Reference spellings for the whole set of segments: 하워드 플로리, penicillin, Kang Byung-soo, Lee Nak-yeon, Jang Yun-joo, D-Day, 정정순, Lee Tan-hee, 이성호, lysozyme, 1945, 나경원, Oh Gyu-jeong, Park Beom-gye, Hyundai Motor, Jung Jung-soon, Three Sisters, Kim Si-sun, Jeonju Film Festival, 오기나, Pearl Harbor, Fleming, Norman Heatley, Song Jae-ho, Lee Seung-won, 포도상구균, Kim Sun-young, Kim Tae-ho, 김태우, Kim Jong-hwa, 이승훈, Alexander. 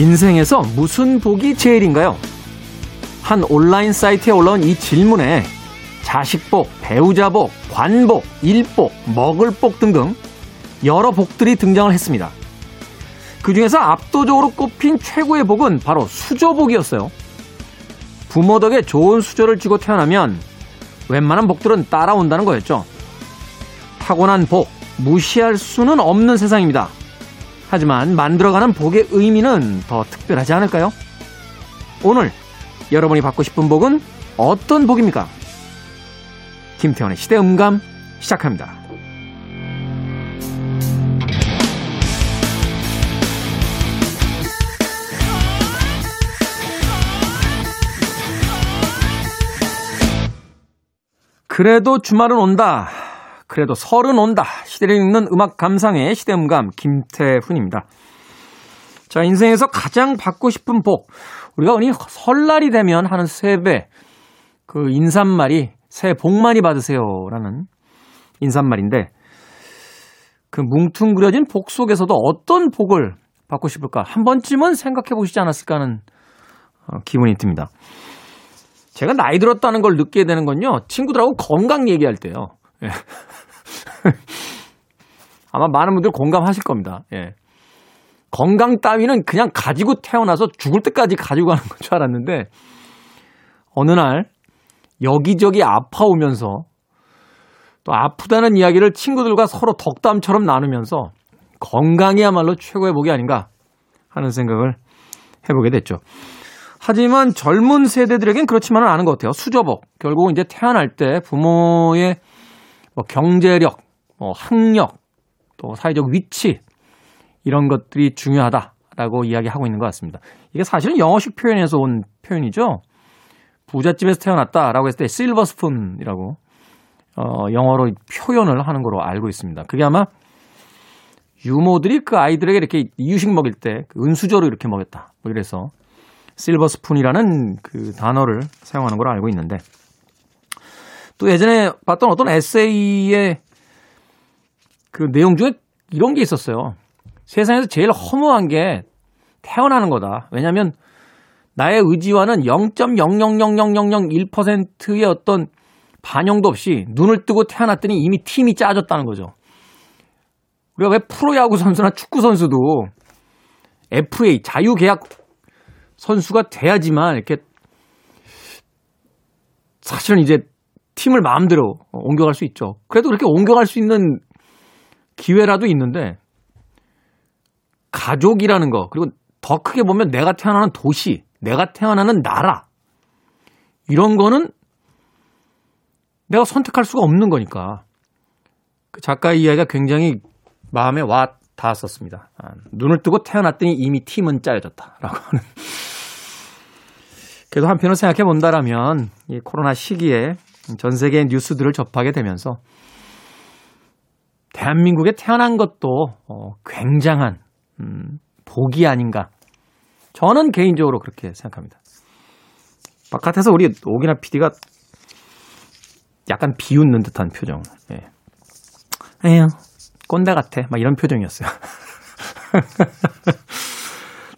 인생에서 무슨 복이 제일인가요? 한 온라인 사이트에 올라온 이 질문에 자식복, 배우자복, 관복, 일복, 먹을복 등등 여러 복들이 등장을 했습니다. 그중에서 압도적으로 꼽힌 최고의 복은 바로 수조복이었어요. 부모 덕에 좋은 수조를 쥐고 태어나면 웬만한 복들은 따라온다는 거였죠. 타고난 복, 무시할 수는 없는 세상입니다. 하지만 만들어가는 복의 의미는 더 특별하지 않을까요? 오늘 여러분이 받고 싶은 복은 어떤 복입니까? 김태원의 시대음감 시작합니다. 그래도 주말은 온다. 그래도 설은 온다. 시대를 읽는 음악 감상의 시대음감 김태훈입니다. 자, 인생에서 가장 받고 싶은 복. 우리가 흔히 설날이 되면 하는 세배, 그 인사말이 새해 복 많이 받으세요라는 인사말인데, 그 뭉퉁그려진 복 속에서도 어떤 복을 받고 싶을까 한 번쯤은 생각해 보시지 않았을까 하는 기분이 듭니다. 제가 나이 들었다는 걸 느끼게 되는 건요, 친구들하고 건강 얘기할 때요. 예. 아마 많은 분들 공감하실 겁니다. 예. 건강 따위는 그냥 가지고 태어나서 죽을 때까지 가지고 가는 건 줄 알았는데, 어느 날 여기저기 아파오면서 또 아프다는 이야기를 친구들과 서로 덕담처럼 나누면서 건강이야말로 최고의 복이 아닌가 하는 생각을 해보게 됐죠. 하지만 젊은 세대들에겐 그렇지만은 않은 것 같아요. 수저복. 결국은 이제 태어날 때 부모의 뭐 경제력, 뭐 학력, 또 사회적 위치, 이런 것들이 중요하다라고 이야기하고 있는 것 같습니다. 이게 사실은 영어식 표현에서 온 표현이죠. 부잣집에서 태어났다라고 했을 때 실버 스푼이라고 영어로 표현을 하는 거로 알고 있습니다. 그게 아마 유모들이 그 아이들에게 이렇게 이유식 먹일 때 그 은수저로 이렇게 먹였다, 뭐 이래서 실버 스푼이라는 그 단어를 사용하는 걸 알고 있는데, 또 예전에 봤던 어떤 에세이의 그 내용 중에 이런 게 있었어요. 세상에서 제일 허무한 게 태어나는 거다. 왜냐하면 나의 의지와는 0.000001%의 어떤 반영도 없이 눈을 뜨고 태어났더니 이미 팀이 짜졌다는 거죠. 우리가 왜 프로야구 선수나 축구 선수도 FA, 자유계약 선수가 돼야지만 이렇게 사실은 이제 팀을 마음대로 옮겨갈 수 있죠. 그래도 그렇게 옮겨갈 수 있는 기회라도 있는데, 가족이라는 거, 그리고 더 크게 보면 내가 태어나는 도시, 내가 태어나는 나라, 이런 거는 내가 선택할 수가 없는 거니까. 그 작가의 이야기가 굉장히 마음에 와 닿았었습니다. 눈을 뜨고 태어났더니 이미 팀은 짜여졌다라고 하는. 그래도 한편으로 생각해 본다라면 이 코로나 시기에 전 세계의 뉴스들을 접하게 되면서 대한민국에 태어난 것도 굉장한 복이 아닌가, 저는 개인적으로 그렇게 생각합니다. 바깥에서 우리 오기나 PD가 약간 비웃는 듯한 표정. 예. 에휴, 꼰대 같아, 막 이런 표정이었어요.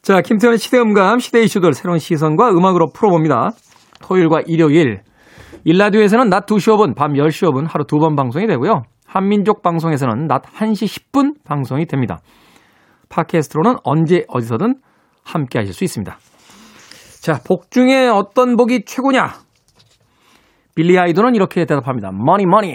자, 김태현의 시대음감, 시대 이슈들 새로운 시선과 음악으로 풀어봅니다. 토요일과 일요일, 일라디오에서는 낮 2시 5분, 밤 10시 5분 하루 두 번 방송이 되고요. 한민족 방송에서는 낮 1시 10분 방송이 됩니다. 팟캐스트로는 언제 어디서든 함께 하실 수 있습니다. 자, 복 중에 어떤 복이 최고냐? 빌리 아이돌은 이렇게 대답합니다. 머니 머니.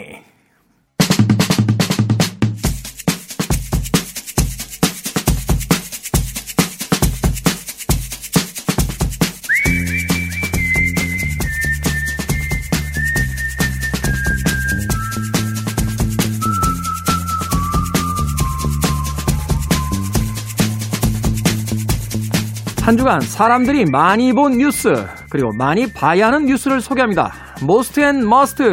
한 주간 사람들이 많이 본 뉴스, 그리고 많이 봐야 하는 뉴스를 소개합니다. Most and Must.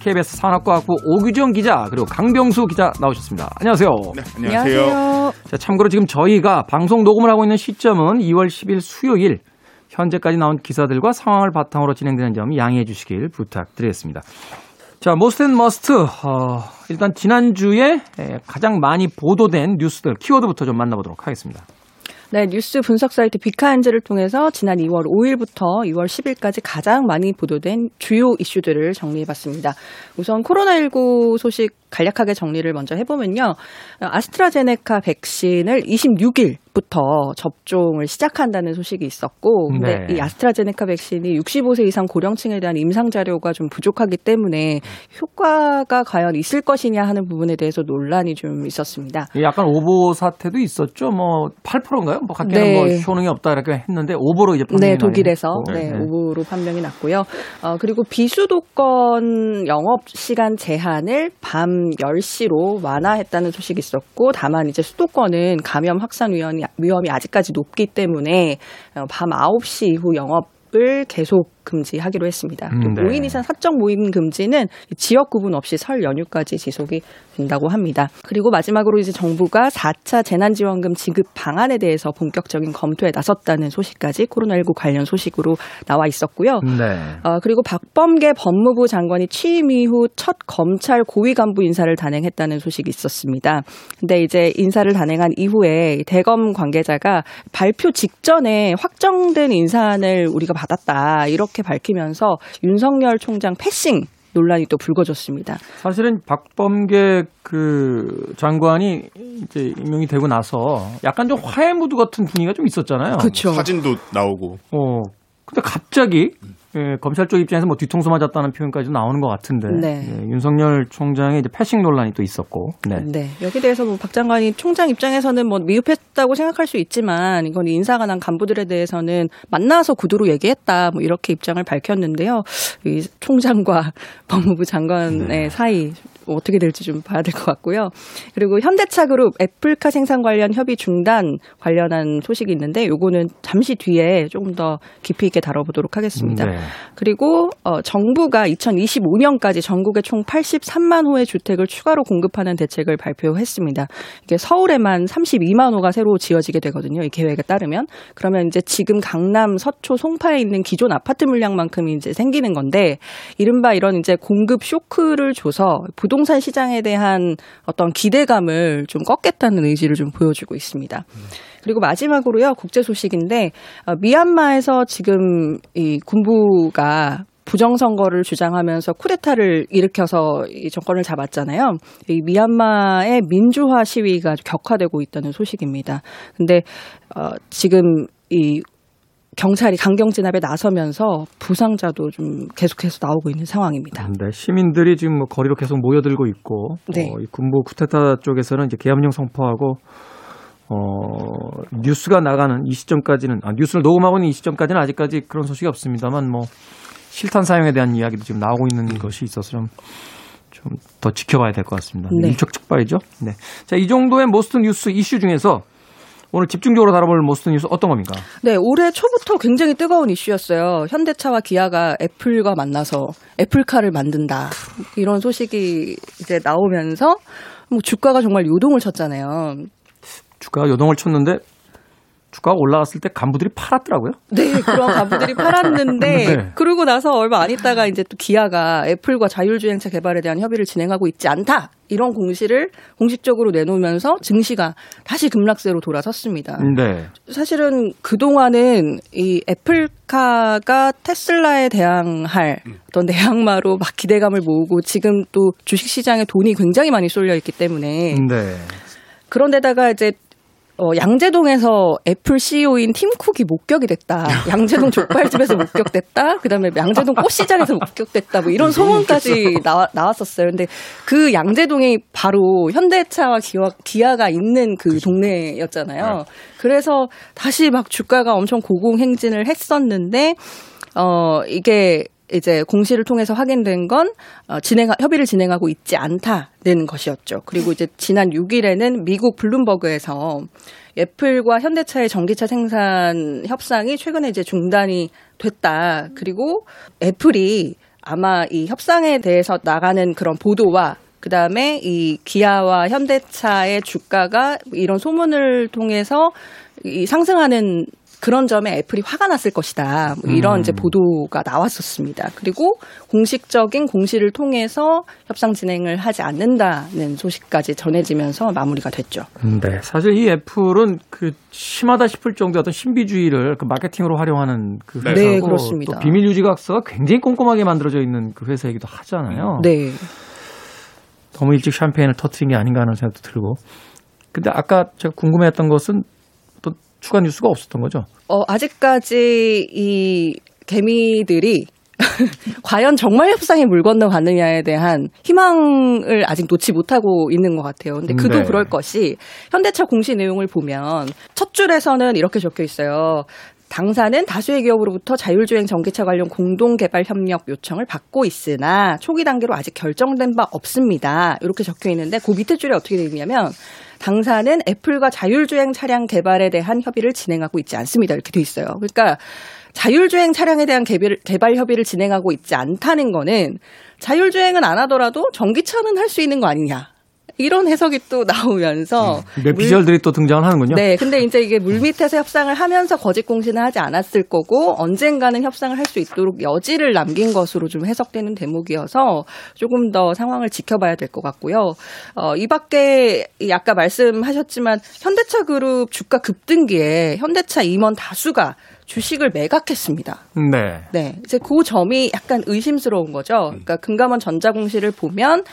KBS 산업과학부 오규정 기자, 그리고 강병수 기자 나오셨습니다. 안녕하세요. 네, 안녕하세요. 자, 참고로 지금 저희가 방송 녹음을 하고 있는 시점은 2월 10일 수요일, 현재까지 나온 기사들과 상황을 바탕으로 진행되는 점 양해해 주시길 부탁드리겠습니다. 자, Most and Must. 일단 지난주에 가장 많이 보도된 뉴스들, 키워드부터 좀 만나보도록 하겠습니다. 네, 뉴스 분석 사이트 빅카인즈를 통해서 지난 2월 5일부터 2월 10일까지 가장 많이 보도된 주요 이슈들을 정리해봤습니다. 우선 코로나19 소식 간략하게 정리를 먼저 해보면요. 아스트라제네카 백신을 26일부터 접종을 시작한다는 소식이 있었고, 근데 네. 이 아스트라제네카 백신이 65세 이상 고령층에 대한 임상 자료가 좀 부족하기 때문에 효과가 과연 있을 것이냐 하는 부분에 대해서 논란이 좀 있었습니다. 약간 오보 사태도 있었죠. 뭐 8%인가요? 뭐 각계는 네. 뭐 효능이 없다 이렇게 했는데 오보로 이제 판명이 났고. 네, 독일에서 네, 오보로 판명이 났고요. 그리고 비수도권 영업 시간 제한을 밤 10시로 완화했다는 소식이 있었고, 다만 이제 수도권은 감염 확산 위험이 아직까지 높기 때문에 밤 9시 이후 영업을 계속 금지하기로 했습니다. 네. 5인 이상 사적 모임 금지는 지역 구분 없이 설 연휴까지 지속이 된다고 합니다. 그리고 마지막으로 이제 정부가 4차 재난지원금 지급 방안에 대해서 본격적인 검토에 나섰다는 소식까지 코로나19 관련 소식으로 나와 있었고요. 네. 그리고 박범계 법무부 장관이 취임 이후 첫 검찰 고위 간부 인사를 단행했다는 소식이 있었습니다. 근데 이제 인사를 단행한 이후에 대검 관계자가 발표 직전에 확정된 인사안을 우리가 받았다 이렇게 밝히면서 윤석열 총장 패싱 논란이 또 불거졌습니다. 사실은 박범계 그 장관이 이제 임명이 되고 나서 약간 좀 화해 무드 같은 분위기가 좀 있었잖아요. 그렇죠. 사진도 나오고. 근데 갑자기 검찰 쪽 입장에서 뭐 뒤통수 맞았다는 표현까지 나오는 것 같은데 네. 윤석열 총장의 이제 패싱 논란이 또 있었고 네. 여기 대해서 뭐 박 장관이 총장 입장에서는 뭐 미흡했다고 생각할 수 있지만 이건 인사가 난 간부들에 대해서는 만나서 구두로 얘기했다 뭐 이렇게 입장을 밝혔는데요. 이 총장과 법무부 장관의 네. 사이 어떻게 될지 좀 봐야 될 것 같고요. 그리고 현대차 그룹 애플카 생산 관련 협의 중단 관련한 소식이 있는데 요거는 잠시 뒤에 조금 더 깊이 있게 다뤄보도록 하겠습니다. 네. 그리고 정부가 2025년까지 전국에 총 83만 호의 주택을 추가로 공급하는 대책을 발표했습니다. 이게 서울에만 32만 호가 새로 지어지게 되거든요. 이 계획에 따르면. 그러면 이제 지금 강남, 서초, 송파에 있는 기존 아파트 물량만큼이 이제 생기는 건데 이른바 이런 이제 공급 쇼크를 줘서 부동산 시장에 대한 어떤 기대감을 좀 꺾겠다는 의지를 좀 보여주고 있습니다. 그리고 마지막으로요, 국제 소식인데 미얀마에서 지금 이 군부가 부정선거를 주장하면서 쿠데타를 일으켜서 이 정권을 잡았잖아요. 이 미얀마의 민주화 시위가 격화되고 있다는 소식입니다. 근데 지금 이 경찰이 강경 진압에 나서면서 부상자도 좀 계속해서 나오고 있는 상황입니다. 네, 시민들이 지금 뭐 거리로 계속 모여들고 있고 네. 이 군부 쿠데타 쪽에서는 이제 계엄령 선포하고 뉴스가 나가는 이 시점까지는 뉴스를 녹음하고 있는 이 시점까지는 아직까지 그런 소식이 없습니다만 뭐 실탄 사용에 대한 이야기도 지금 나오고 있는 것이 있어서 좀 더 지켜봐야 될 것 같습니다. 네. 일촉즉발이죠. 네, 자, 이 정도의 모스트 뉴스 이슈 중에서 오늘 집중적으로 다뤄볼 모스트 뉴스 어떤 겁니까? 네, 올해 초부터 굉장히 뜨거운 이슈였어요. 현대차와 기아가 애플과 만나서 애플카를 만든다. 이런 소식이 이제 나오면서 뭐 주가가 정말 요동을 쳤잖아요. 주가가 요동을 쳤는데 주가가 올라갔을 때 간부들이 팔았더라고요. 네, 그런 간부들이 팔았는데 네. 그러고 나서 얼마 안 있다가 이제 또 기아가 애플과 자율주행차 개발에 대한 협의를 진행하고 있지 않다. 이런 공시를 공식적으로 내놓으면서 증시가 다시 급락세로 돌아섰습니다. 네. 사실은 그동안은 이 애플카가 테슬라에 대항할 어떤 내항마로 막 기대감을 모으고 지금 또 주식시장에 돈이 굉장히 많이 쏠려 있기 때문에 네. 그런데다가 이제 양재동에서 애플 CEO인 팀 쿡이 목격이 됐다. 양재동 족발집에서 목격됐다. 그다음에 양재동 꽃시장에서 목격됐다. 뭐 이런 소문까지 나왔었어요. 근데 그 양재동이 바로 현대차와 기아가 있는 그 동네였잖아요. 그래서 다시 막 주가가 엄청 고공행진을 했었는데 이게 이제 공시를 통해서 확인된 건 협의를 진행하고 있지 않다는 것이었죠. 그리고 이제 지난 6일에는 미국 블룸버그에서 애플과 현대차의 전기차 생산 협상이 최근에 이제 중단이 됐다. 그리고 애플이 아마 이 협상에 대해서 나가는 그런 보도와 그다음에 이 기아와 현대차의 주가가 이런 소문을 통해서 이 상승하는 그런 점에 애플이 화가 났을 것이다. 뭐 이런 이제 보도가 나왔었습니다. 그리고 공식적인 공시를 통해서 협상 진행을 하지 않는다는 소식까지 전해지면서 마무리가 됐죠. 네. 사실 이 애플은 그 심하다 싶을 정도의 어떤 신비주의를 그 마케팅으로 활용하는 그 회사고 네, 그렇습니다. 또 비밀 유지각서가 굉장히 꼼꼼하게 만들어져 있는 그 회사이기도 하잖아요. 네. 너무 일찍 샴페인을 터뜨린 게 아닌가 하는 생각도 들고. 근데 아까 제가 궁금해했던 것은 또 추가 뉴스가 없었던 거죠? 아직까지 이 개미들이 과연 정말 협상이 물 건너가느냐에 대한 희망을 아직 놓지 못하고 있는 것 같아요. 근데 그도 네. 그럴 것이 현대차 공시 내용을 보면 첫 줄에서는 이렇게 적혀 있어요. 당사는 다수의 기업으로부터 자율주행 전기차 관련 공동개발 협력 요청을 받고 있으나 초기 단계로 아직 결정된 바 없습니다. 이렇게 적혀 있는데 그 밑에 줄이 어떻게 되냐면 당사는 애플과 자율주행 차량 개발에 대한 협의를 진행하고 있지 않습니다. 이렇게 돼 있어요. 그러니까 자율주행 차량에 대한 개발 협의를 진행하고 있지 않다는 거는 자율주행은 안 하더라도 전기차는 할 수 있는 거 아니냐. 이런 해석이 또 나오면서 몇 비절들이 또 등장을 하는군요. 네, 근데 이제 이게 물밑에서 협상을 하면서 거짓 공시는 하지 않았을 거고 언젠가는 협상을 할 수 있도록 여지를 남긴 것으로 좀 해석되는 대목이어서 조금 더 상황을 지켜봐야 될 것 같고요. 이 밖에 아까 말씀하셨지만 현대차 그룹 주가 급등기에 현대차 임원 다수가 주식을 매각했습니다. 네. 네, 이제 그 점이 약간 의심스러운 거죠. 그러니까 금감원 전자공시를 보면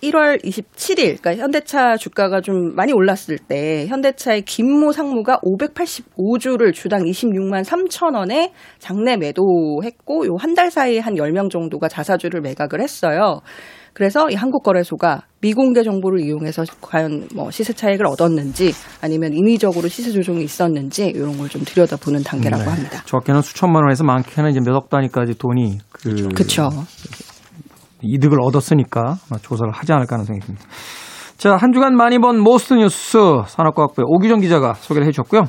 1월 27일, 그러니까 현대차 주가가 좀 많이 올랐을 때 현대차의 김모 상무가 585주를 주당 26만 3천 원에 장내 매도했고 요 한 달 사이에 한 10명 정도가 자사주를 매각을 했어요. 그래서 이 한국거래소가 미공개 정보를 이용해서 과연 뭐 시세 차익을 얻었는지 아니면 인위적으로 시세 조정이 있었는지 이런 걸 좀 들여다보는 단계라고 네. 합니다. 적게는 수천만 원에서 많게는 이제 몇억 단위까지 돈이 그렇죠. 이득을 얻었으니까 조사를 하지 않을까 하는 생각이 듭니다. 자, 한 주간 많이 본 머스트 뉴스 산업과학부의 오규정 기자가 소개를 해주셨고요.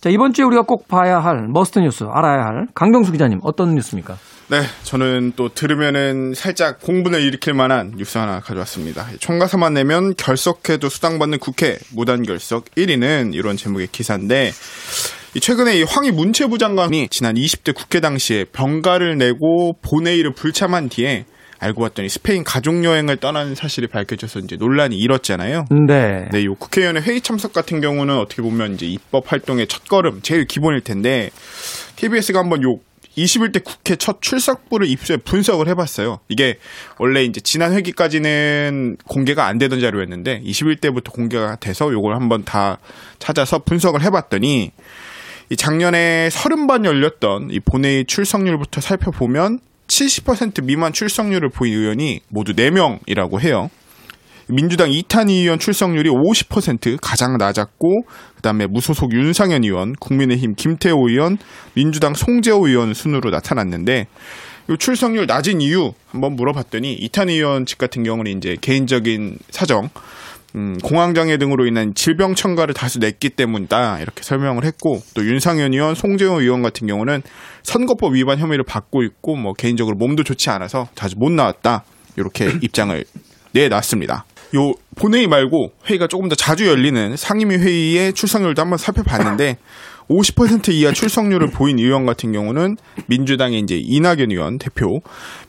자, 이번 주에 우리가 꼭 봐야 할 머스트 뉴스, 알아야 할 강경수 기자님 어떤 뉴스입니까? 네, 저는 또 들으면은 살짝 공분을 일으킬 만한 뉴스 하나 가져왔습니다. 총가사만 내면 결석해도 수당받는 국회 무단결석 1위는 이런 제목의 기사인데 최근에 이 황희 문체부 장관이 지난 20대 국회 당시에 병가를 내고 본회의를 불참한 뒤에 알고 봤더니 스페인 가족여행을 떠난 사실이 밝혀져서 이제 논란이 일었잖아요. 네. 네, 이 국회의원의 회의 참석 같은 경우는 어떻게 보면 이제 입법 활동의 첫걸음, 제일 기본일 텐데 KBS가 한번 요 21대 국회 첫 출석부를 입수해 분석을 해봤어요. 이게 원래 이제 지난 회기까지는 공개가 안 되던 자료였는데 21대부터 공개가 돼서 요걸 한번 다 찾아서 분석을 해봤더니 이 작년에 30번 열렸던 이 본회의 출석률부터 살펴보면 70% 미만 출석률을 보인 의원이 모두 4명이라고 해요. 민주당 이탄희 의원 출석률이 50% 가장 낮았고 그다음에 무소속 윤상현 의원, 국민의힘 김태호 의원, 민주당 송재호 의원 순으로 나타났는데 이 출석률 낮은 이유 한번 물어봤더니 이탄희 의원 측 같은 경우는 이제 개인적인 사정, 공황장애 등으로 인한 질병 첨가를 다수 냈기 때문이다 이렇게 설명을 했고 또 윤상현 의원, 송재호 의원 같은 경우는 선거법 위반 혐의를 받고 있고 뭐 개인적으로 몸도 좋지 않아서 자주 못 나왔다 이렇게 입장을 내놨습니다. 요 본회의 말고 회의가 조금 더 자주 열리는 상임위 회의의 출석률도 한번 살펴봤는데 50% 이하 출석률을 보인 의원 같은 경우는 민주당의 이제 이낙연 의원 대표,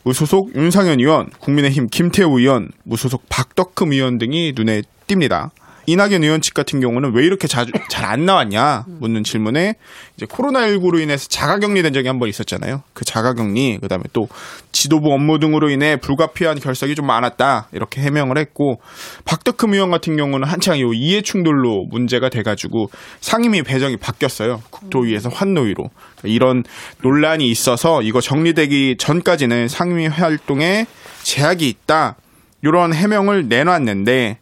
무소속 윤상현 의원, 국민의힘 김태우 의원, 무소속 박덕흠 의원 등이 눈에 띕니다. 이낙연 의원 측 같은 경우는 왜 이렇게 자주 잘 안 나왔냐 묻는 질문에 이제 코로나19로 인해서 자가격리된 적이 한 번 있었잖아요. 그 자가격리, 그다음에 또 지도부 업무 등으로 인해 불가피한 결석이 좀 많았다 이렇게 해명을 했고 박덕흠 의원 같은 경우는 한창 요 이해 충돌로 문제가 돼가지고 상임위 배정이 바뀌었어요. 국토위에서 환노위로 이런 논란이 있어서 이거 정리되기 전까지는 상임위 활동에 제약이 있다 이런 해명을 내놨는데.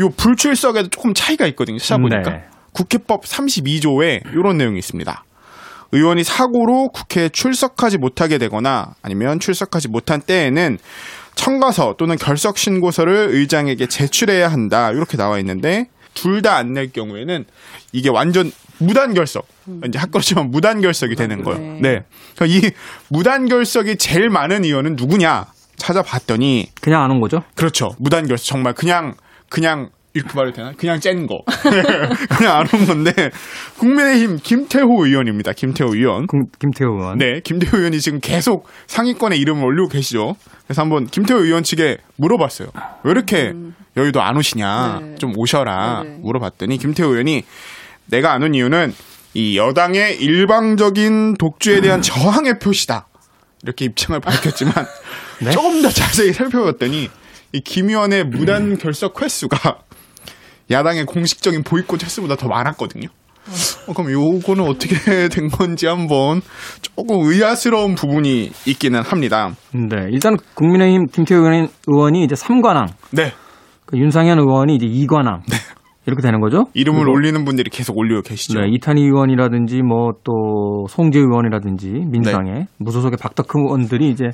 요 불출석에도 조금 차이가 있거든요. 찾아보니까 네. 국회법 32조에 이런 내용이 있습니다. 의원이 사고로 국회에 출석하지 못하게 되거나 아니면 출석하지 못한 때에는 청가서 또는 결석 신고서를 의장에게 제출해야 한다. 이렇게 나와 있는데 둘 다 안 낼 경우에는 이게 완전 무단 결석. 이제 학교지만 무단 결석이 되는 거예요. 네. 그러니까 이 무단 결석이 제일 많은 의원은 누구냐 찾아봤더니 그냥 아는 거죠. 그렇죠. 무단 결석 정말 그냥 이렇게 말해도 되나? 그냥 짠 거. 그냥 안 온 건데 국민의힘 김태호 의원입니다. 김태호 의원. 김태호 의원. 네. 김태호 의원이 지금 계속 상위권에 이름을 올리고 계시죠. 그래서 한번 김태호 의원 측에 물어봤어요. 왜 이렇게 여의도 안 오시냐. 네. 좀 오셔라. 네. 물어봤더니 김태호 의원이 내가 안 온 이유는 이 여당의 일방적인 독주에 대한 저항의 표시다. 이렇게 입장을 밝혔지만 네? 조금 더 자세히 살펴봤더니 이 김 의원의 무단 결석 횟수가 야당의 공식적인 보이콧 횟수보다 더 많았거든요. 그럼 요거는 어떻게 된 건지 한번 조금 의아스러운 부분이 있기는 합니다. 네, 일단 국민의힘 김태호 의원이 이제 3관왕, 네, 그 윤상현 의원이 이제 2관왕, 네. 이렇게 되는 거죠. 이름을 올리는 분들이 계속 올리고 계시죠. 네, 이탄희 의원이라든지 뭐 또 송재 의원이라든지 민주당의 네. 무소속의 박덕흠 의원들이 이제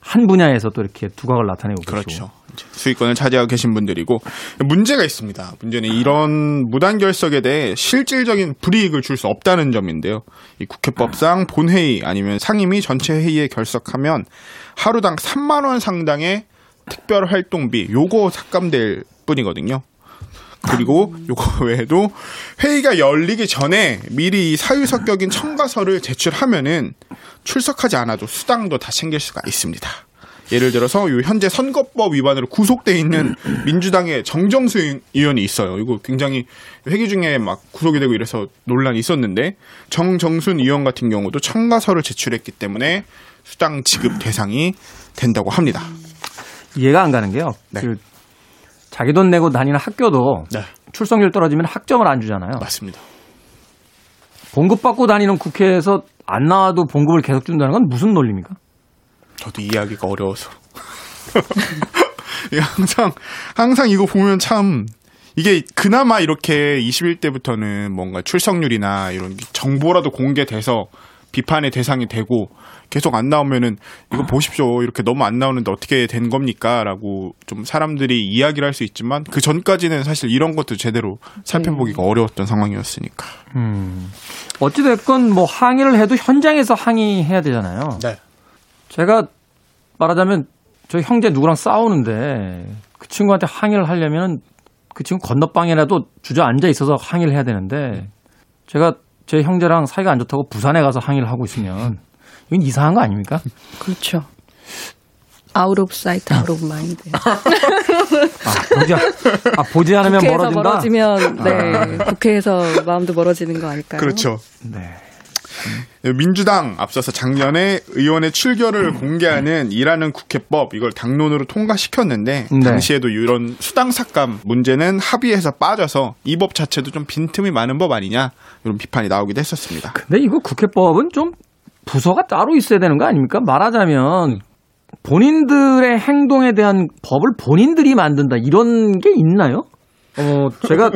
한 분야에서 또 이렇게 두각을 나타내고 계시고. 그렇죠. 수익권을 차지하고 계신 분들이고 문제가 있습니다. 문제는 이런 무단 결석에 대해 실질적인 불이익을 줄 수 없다는 점인데요. 이 국회법상 본회의 아니면 상임위 전체 회의에 결석하면 하루당 3만 원 상당의 특별 활동비 요거 삭감될 뿐이거든요. 그리고 요거 외에도 회의가 열리기 전에 미리 이 사유석격인 첨가서를 제출하면은 출석하지 않아도 수당도 다 챙길 수가 있습니다. 예를 들어서 요 현재 선거법 위반으로 구속돼 있는 민주당의 정정수 의원이 있어요. 이거 굉장히 회기 중에 막 구속이 되고 이래서 논란이 있었는데 정정순 의원 같은 경우도 첨가서를 제출했기 때문에 수당 지급 대상이 된다고 합니다. 이해가 안 가는 게요. 네. 자기 돈 내고 다니는 학교도 네. 출석률 떨어지면 학점을 안 주잖아요. 맞습니다. 봉급받고 다니는 국회에서 안 나와도 봉급을 계속 준다는 건 무슨 논리입니까? 저도 이해하기가 어려워서. 항상 이거 보면 참 이게 그나마 이렇게 21대부터는 뭔가 출석률이나 이런 정보라도 공개돼서 비판의 대상이 되고 계속 안 나오면은 이거 보십시오. 이렇게 너무 안 나오는데 어떻게 된 겁니까? 라고 좀 사람들이 이야기를 할 수 있지만 그 전까지는 사실 이런 것도 제대로 살펴보기가 어려웠던 상황이었으니까. 어찌됐건 뭐 항의를 해도 현장에서 항의해야 되잖아요. 네. 제가 말하자면 저희 형제 누구랑 싸우는데 그 친구한테 항의를 하려면 그 친구 건너방에라도 주저앉아 있어서 항의를 해야 되는데 제가 제 형제랑 사이가 안 좋다고 부산에 가서 항의를 하고 있으면 이건 이상한 거 아닙니까? 그렇죠. Out of sight, out of mind. 보지 않으면 멀어진다? 멀어지면 네, 국회에서 마음도 멀어지는 거 아닐까요? 그렇죠. 네. 민주당 앞서서 작년에 의원의 출결을 공개하는 일하는 국회법 이걸 당론으로 통과시켰는데 네. 당시에도 이런 수당 삭감 문제는 합의해서 빠져서 이 법 자체도 좀 빈틈이 많은 법 아니냐 이런 비판이 나오기도 했었습니다. 근데 이거 국회법은 좀 부서가 따로 있어야 되는 거 아닙니까? 말하자면 본인들의 행동에 대한 법을 본인들이 만든다 이런 게 있나요? 제가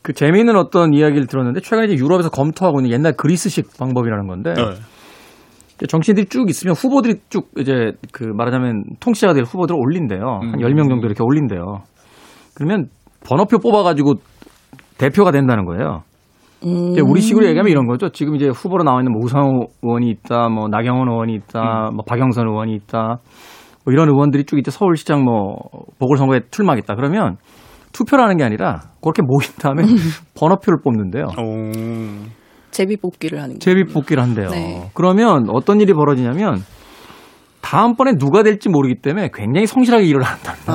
그 재미있는 어떤 이야기를 들었는데 최근에 이제 유럽에서 검토하고 있는 옛날 그리스식 방법이라는 건데 네. 정치인들이 쭉 있으면 후보들이 쭉 이제 그 말하자면 통치자가 될 후보들을 올린대요. 한 10명 정도 이렇게 올린대요. 그러면 번호표 뽑아가지고 대표가 된다는 거예요. 우리 식으로 얘기하면 이런 거죠. 지금 이제 후보로 나와 있는 뭐 우상호 의원이 있다, 뭐 나경원 의원이 있다, 뭐 박영선 의원이 있다, 뭐 이런 의원들이 쭉 이제 서울시장 뭐 보궐선거에 출마하겠다. 그러면 투표를 하는 게 아니라 그렇게 모인 다음에 번호표를 뽑는데요. 제비뽑기를 하는 거예요. 제비뽑기를 한대요. 네. 그러면 어떤 일이 벌어지냐면 다음번에 누가 될지 모르기 때문에 굉장히 성실하게 일을 한답니다.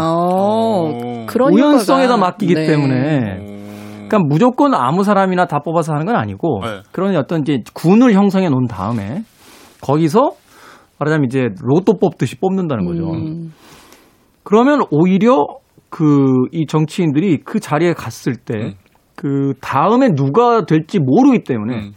그런 우연성에다 맡기기 네. 때문에. 그러니까 무조건 아무 사람이나 다 뽑아서 하는 건 아니고 네. 그런 어떤 이제 군을 형성해 놓은 다음에 거기서 말하자면 이제 로또 뽑듯이 뽑는다는 거죠. 그러면 오히려 그 이 정치인들이 그 자리에 갔을 때 그 다음에 누가 될지 모르기 때문에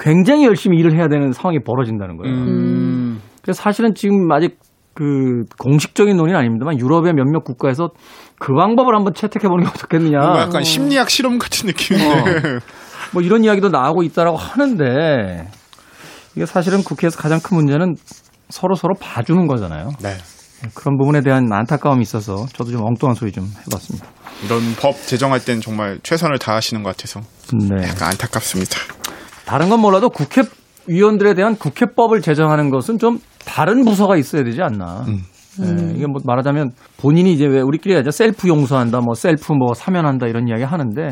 굉장히 열심히 일을 해야 되는 상황이 벌어진다는 거예요. 그래서 사실은 지금 아직 그 공식적인 논의는 아닙니다만 유럽의 몇몇 국가에서 그 방법을 한번 채택해 보는 게 어떻겠느냐. 약간 심리학 실험 같은 느낌인데. 뭐 이런 이야기도 나오고 있다라고 하는데 이게 사실은 국회에서 가장 큰 문제는 서로 봐주는 거잖아요. 네. 그런 부분에 대한 안타까움이 있어서 저도 좀 엉뚱한 소리 좀 해봤습니다. 이런 법 제정할 땐 정말 최선을 다하시는 것 같아서 네. 약간 안타깝습니다. 다른 건 몰라도 국회의원들에 대한 국회법을 제정하는 것은 좀 다른 부서가 있어야 되지 않나 네, 이게 뭐 말하자면 본인이 이제 왜 우리끼리 하자 셀프 용서한다, 뭐 셀프 뭐 사면한다 이런 이야기 하는데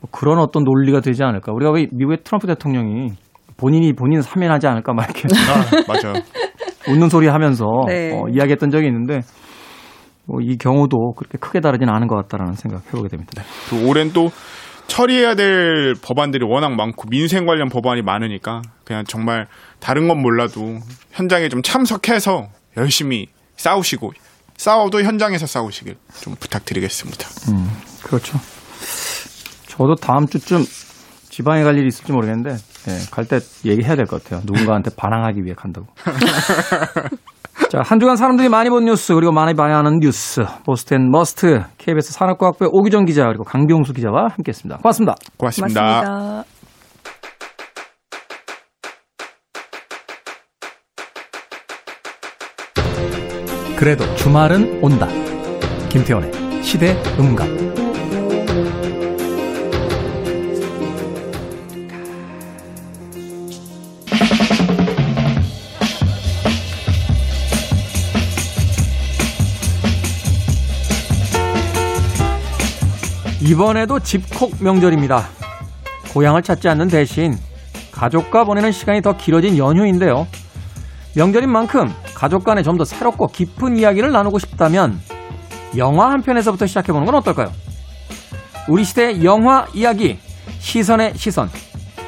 뭐 그런 어떤 논리가 되지 않을까? 우리가 왜 미국의 트럼프 대통령이 본인 사면하지 않을까 막 이렇게 아, 맞아요. 웃는 소리 하면서 네. 이야기했던 적이 있는데. 뭐 이 경우도 그렇게 크게 다르진 않은 것 같다라는 생각 해보게 됩니다. 그 올해는 또 처리해야 될 법안들이 워낙 많고 민생 관련 법안이 많으니까 그냥 정말 다른 건 몰라도 현장에 좀 참석해서 열심히 싸우시고 싸워도 현장에서 싸우시길 좀 부탁드리겠습니다. 그렇죠. 저도 다음 주쯤 지방에 갈 일이 있을지 모르겠는데 네, 갈 때 얘기해야 될 것 같아요. 누군가한테 반항하기 위해 간다고. 자, 한 주간 사람들이 많이 본 뉴스 그리고 많이 봐야 하는 뉴스 버스트 앤 머스트 KBS 산업과학부의 오규정 기자 그리고 강병수 기자와 함께했습니다. 고맙습니다. 고맙습니다. 그래도 주말은 온다. 김태원의 시대 음감. 이번에도 집콕 명절입니다. 고향을 찾지 않는 대신 가족과 보내는 시간이 더 길어진 연휴인데요. 명절인 만큼 가족 간에 좀 더 새롭고 깊은 이야기를 나누고 싶다면 영화 한 편에서부터 시작해보는 건 어떨까요? 우리 시대의 영화 이야기 시선의 시선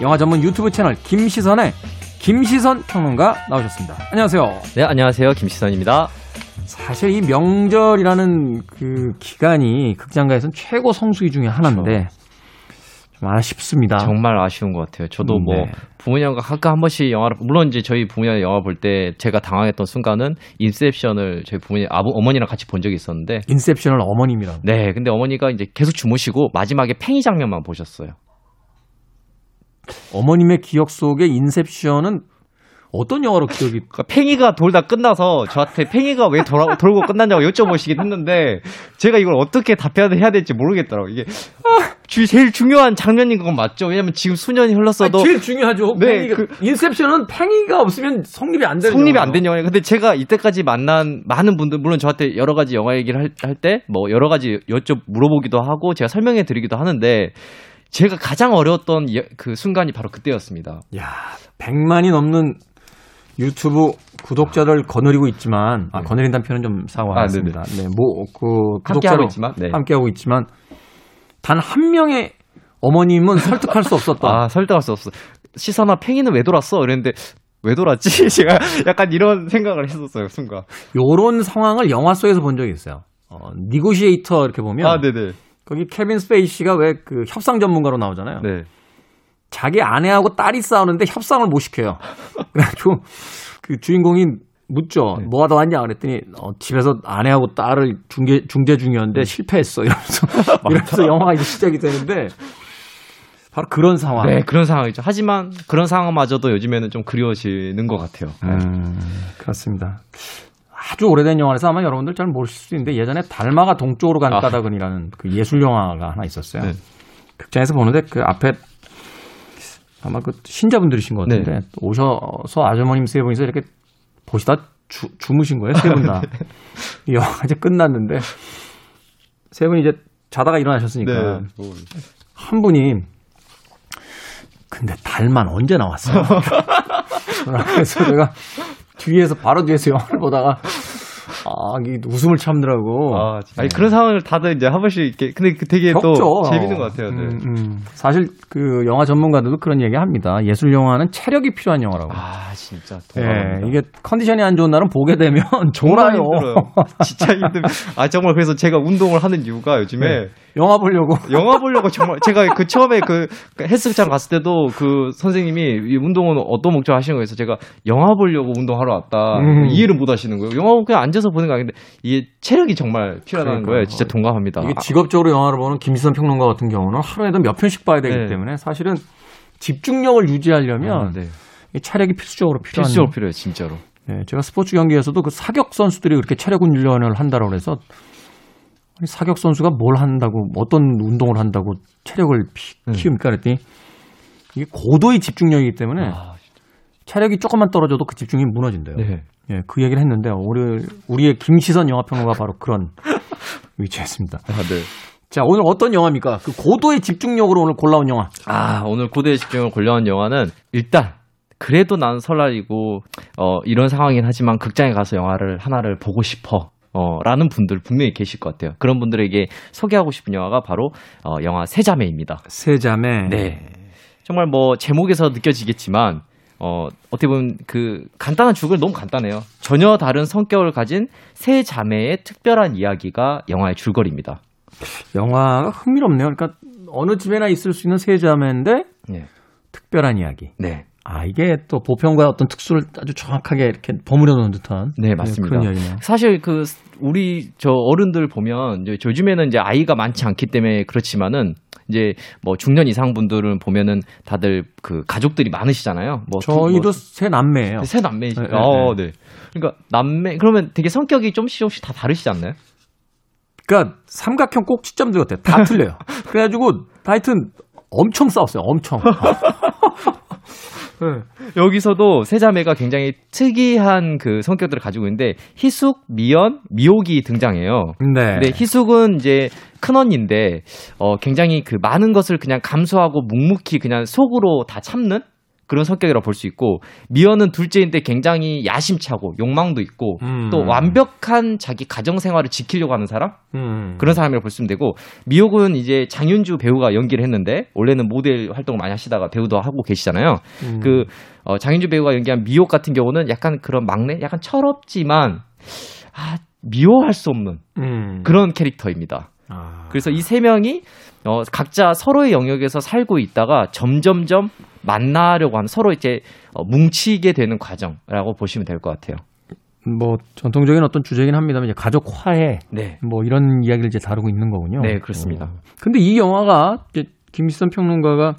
영화 전문 유튜브 채널 김시선의 김시선 평론가 나오셨습니다. 안녕하세요. 네, 안녕하세요. 김시선입니다. 사실 이 명절이라는 그 기간이 극장가에서는 최고 성수기 중에 하나인데 좀 아쉽습니다. 정말 아쉬운 것 같아요. 저도 뭐 네. 부모님과 가끔 한 번씩 영화를 물론 이제 저희 부모님 영화 볼 때 제가 당황했던 순간은 인셉션을 저희 부모님 어머니랑 같이 본 적이 있었는데 인셉션을 어머님이랑 네, 근데 어머니가 이제 계속 주무시고 마지막에 팽이 장면만 보셨어요. 어머님의 기억 속에 인셉션은 어떤 영화로 기억이? 그러니까 팽이가 돌다 끝나서 저한테 팽이가 왜 돌고 끝났냐고 여쭤보시긴 했는데 제가 이걸 어떻게 답해야 될지 모르겠더라고요. 이게 제일 중요한 장면인 건 맞죠? 왜냐면 지금 수년이 흘렀어도 제일 중요하죠. 네, 그, 인셉션은 팽이가 없으면 성립이 안 된 영화예요. 근데 제가 이때까지 만난 많은 분들 물론 저한테 여러 가지 영화 얘기를 할 때 뭐 여러 가지 물어보기도 하고 제가 설명해 드리기도 하는데. 제가 가장 어려웠던 그 순간이 바로 그때였습니다. 야, 100만이 넘는 유튜브 구독자를 거느리고 있지만 네. 거느린다는 표현은 좀 사과하겠습니다. 네, 뭐 그 구독자로 함께하고 있지만 단 한 명의 어머님은 설득할 수 없었다. 아, 설득할 수 없어. 시선아, 팽이는 왜 돌았어? 이랬는데 왜 돌았지? 제가 약간 이런 생각을 했었어요, 순간. 이런 상황을 영화 속에서 본 적이 있어요. 니고시에이터 이렇게 보면. 아, 네네. 거기 케빈 스페이시가 왜 그 협상 전문가로 나오잖아요. 네. 자기 아내하고 딸이 싸우는데 협상을 못 시켜요. 그래가지고 그 주인공이 묻죠. 네. 뭐 하다 왔냐 그랬더니 집에서 아내하고 딸을 중재 중이었는데 네. 실패했어 이러면서 영화가 이제 시작이 되는데 바로 그런 상황. 네, 그런 상황이죠. 하지만 그런 상황마저도 요즘에는 좀 그리워지는 것 같아요. 그렇습니다. 아주 오래된 영화라서 아마 여러분들 잘 모르실 수도 있는데 예전에 달마가 동쪽으로 간 까닭은이라는 그 예술 영화가 하나 있었어요. 네. 극장에서 보는데 그 앞에 아마 그 신자분들이신 것 같은데 네. 오셔서 아주머님 세 분이서 이렇게 보시다 주무신 거예요. 세 분 다. 이 영화 이제 끝났는데 세 분이 이제 자다가 일어나셨으니까 네. 한 분이 근데 달만 언제 나왔어요? 그래서 제가 뒤에서 바로 뒤에서 영화를 보다가 웃음을 참더라고. 아, 아니 그런 상황을 다들 이제 한 번씩 이렇게 근데 되게 겪죠. 또 재밌는 것 같아요. 네. 사실 그 영화 전문가들도 그런 얘기합니다. 예술 영화는 체력이 필요한 영화라고. 아 진짜. 동감합니다. 네, 이게 컨디션이 안 좋은 날은 보게 되면 정말 힘들어요. 진짜 힘들. 아 정말 그래서 제가 운동을 하는 이유가 요즘에 네. 영화 보려고 정말 제가 그 처음에 그 헬스장 갔을 때도 그 선생님이 운동은 어떤 목적 하시는 거에서 제가 영화 보려고 운동하러 왔다 이해를 못 하시는 거예요. 영화 그냥 앉아서 보는 거 아닌데 이게 체력이 정말 필요하다는 그러니까요. 거예요. 진짜 동감합니다. 이게 직업적으로 영화를 보는 김시선 평론가 같은 경우는 하루에도 몇 편씩 봐야 되기 네. 때문에 사실은 집중력을 유지하려면 네. 이 체력이 필수적으로 필요해요. 진짜로. 네, 제가 스포츠 경기에서도 그 사격 선수들이 그렇게 체력은 훈련을 한다라고 해서 아니, 사격 선수가 뭘 한다고 어떤 운동을 한다고 체력을 키웁니까 그랬더니 이게 고도의 집중력이기 때문에 체력이 조금만 떨어져도 그 집중이 무너진대요. 네. 예, 그 얘기를 했는데 우리의 김시선 영화평론가 바로 그런 위치였습니다. 아, 네. 자, 오늘 어떤 영화입니까? 그 고도의 집중력으로 오늘 골라온 영화. 아, 오늘 고도의 집중력으로 골라온 영화는 일단 그래도 난 설날이고 이런 상황이긴 하지만 극장에 가서 영화를 하나를 보고 싶어. 라는 분들 분명히 계실 것 같아요. 그런 분들에게 소개하고 싶은 영화가 바로 영화 세자매입니다. 세자매. 네. 정말 뭐 제목에서 느껴지겠지만 어떻게 보면 그 간단한 줄거리 너무 간단해요. 전혀 다른 성격을 가진 세 자매의 특별한 이야기가 영화의 줄거리입니다. 영화가 흥미롭네요. 그러니까 어느 집에나 있을 수 있는 세 자매인데 네. 특별한 이야기. 네. 아, 이게 또 보편과의 어떤 특수를 아주 정확하게 이렇게 버무려 놓은 듯한. 네, 맞습니다. 그런 이야기네요. 사실 그, 우리, 어른들 보면, 이제 요즘에는 이제 아이가 많지 않기 때문에 그렇지만은, 이제 뭐 중년 이상 분들은 보면은 다들 그 가족들이 많으시잖아요. 뭐 저희도 세 남매예요. 세 남매이시죠. 네, 네. 네. 그러니까 남매, 그러면 되게 성격이 조금씩 다 다르시지 않나요? 그러니까 삼각형 꼭지점들 같아요. 다 틀려요. 그래가지고 하여튼 엄청 싸웠어요. 엄청. 네. 여기서도 세 자매가 굉장히 특이한 그 성격들을 가지고 있는데 희숙, 미연, 미옥이 등장해요. 네. 근데 희숙은 이제 큰 언니인데 굉장히 그 많은 것을 그냥 감수하고 묵묵히 그냥 속으로 다 참는 그런 성격이라고 볼 수 있고, 미연은 둘째인데 굉장히 야심차고 욕망도 있고 또 완벽한 자기 가정 생활을 지키려고 하는 사람 그런 사람이라고 볼 수 있으면 되고, 미옥은 이제 장윤주 배우가 연기를 했는데 원래는 모델 활동을 많이 하시다가 배우도 하고 계시잖아요. 그 장윤주 배우가 연기한 미옥 같은 경우는 약간 그런 막내, 약간 철없지만 미워할 수 없는 그런 캐릭터입니다. 아. 그래서 이 세 명이 각자 서로의 영역에서 살고 있다가 점점점 만나려고 하는, 서로 이제 뭉치게 되는 과정이라고 보시면 될 것 같아요. 뭐 전통적인 어떤 주제이긴 합니다만 이제 가족화해, 네. 뭐 이런 이야기를 이제 다루고 있는 거군요. 네, 그렇습니다. 근데 이 영화가 김시선 평론가가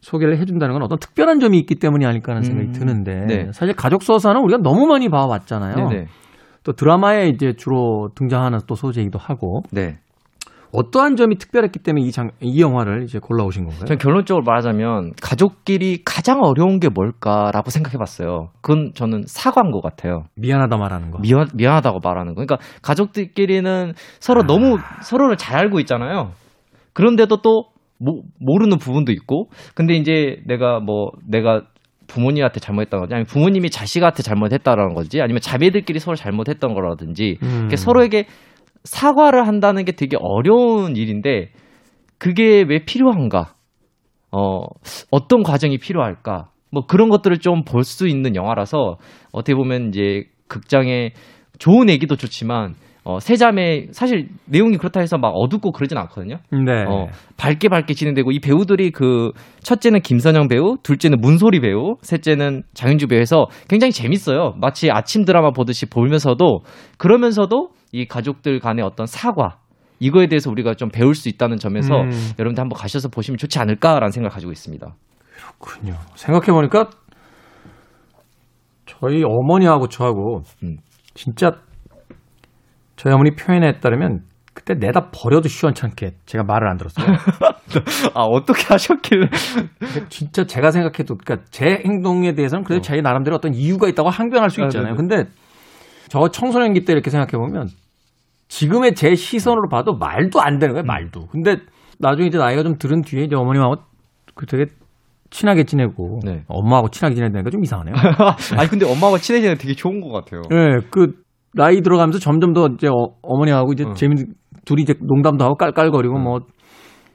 소개를 해준다는 건 어떤 특별한 점이 있기 때문이 아닐까 하는 생각이 드는데, 네. 사실 가족 서사는 우리가 너무 많이 봐왔잖아요. 네네. 또 드라마에 이제 주로 등장하는 또 소재이기도 하고. 네. 어떠한 점이 특별했기 때문에 이 영화를 이제 골라오신 건가요? 저는 결론적으로 말하자면 가족끼리 가장 어려운 게 뭘까라고 생각해봤어요. 그건 저는 사과인 것 같아요. 미안하다 말하는 거. 미안하다고 말하는 거. 그러니까 가족들끼리는 서로 너무 서로를 잘 알고 있잖아요. 그런데도 또 모르는 부분도 있고, 근데 이제 내가 부모님한테 잘못했다는 거지, 아니면 부모님이 자식한테 잘못했다라는 거지, 아니면 자매들끼리 서로 잘못했던 거라든지 서로에게 사과를 한다는 게 되게 어려운 일인데 그게 왜 필요한가? 어떤 과정이 필요할까? 뭐 그런 것들을 좀 볼 수 있는 영화라서 어떻게 보면 이제 극장에 좋은 얘기도 좋지만 세자매 사실 내용이 그렇다 해서 막 어둡고 그러진 않거든요. 네. 밝게 진행되고, 이 배우들이 그 첫째는 김선영 배우, 둘째는 문소리 배우, 셋째는 장윤주 배우에서 굉장히 재밌어요. 마치 아침 드라마 보듯이 보면서도, 그러면서도 이 가족들 간의 어떤 사과, 이거에 대해서 우리가 좀 배울 수 있다는 점에서 여러분들 한번 가셔서 보시면 좋지 않을까라는 생각을 가지고 있습니다. 그렇군요. 생각해보니까 저희 어머니하고 저하고 진짜 저희 어머니 표현에 따르면 그때 내다 버려도 시원찮게 제가 말을 안 들었어요. 아, 어떻게 하셨길래. 진짜 제가 생각해도, 그러니까 제 행동에 대해서는 그래도 자기 나름대로 어떤 이유가 있다고 항변할 수 있잖아요. 근데 저 청소년기 때 이렇게 생각해보면 지금의 제 시선으로 봐도 말도 안 되는 거예요. 말도. 근데 나중에 이제 나이가 좀 들은 뒤에 이제 어머님하고 되게 친하게 지내고, 네. 엄마하고 친하게 지내니까 좀 이상하네요. 아니 근데 엄마하고 친해지는 게 되게 좋은 것 같아요. 네, 그 나이 들어가면서 점점 더 이제 어머니하고 이제 둘이 이제 농담도 하고 깔깔거리고 뭐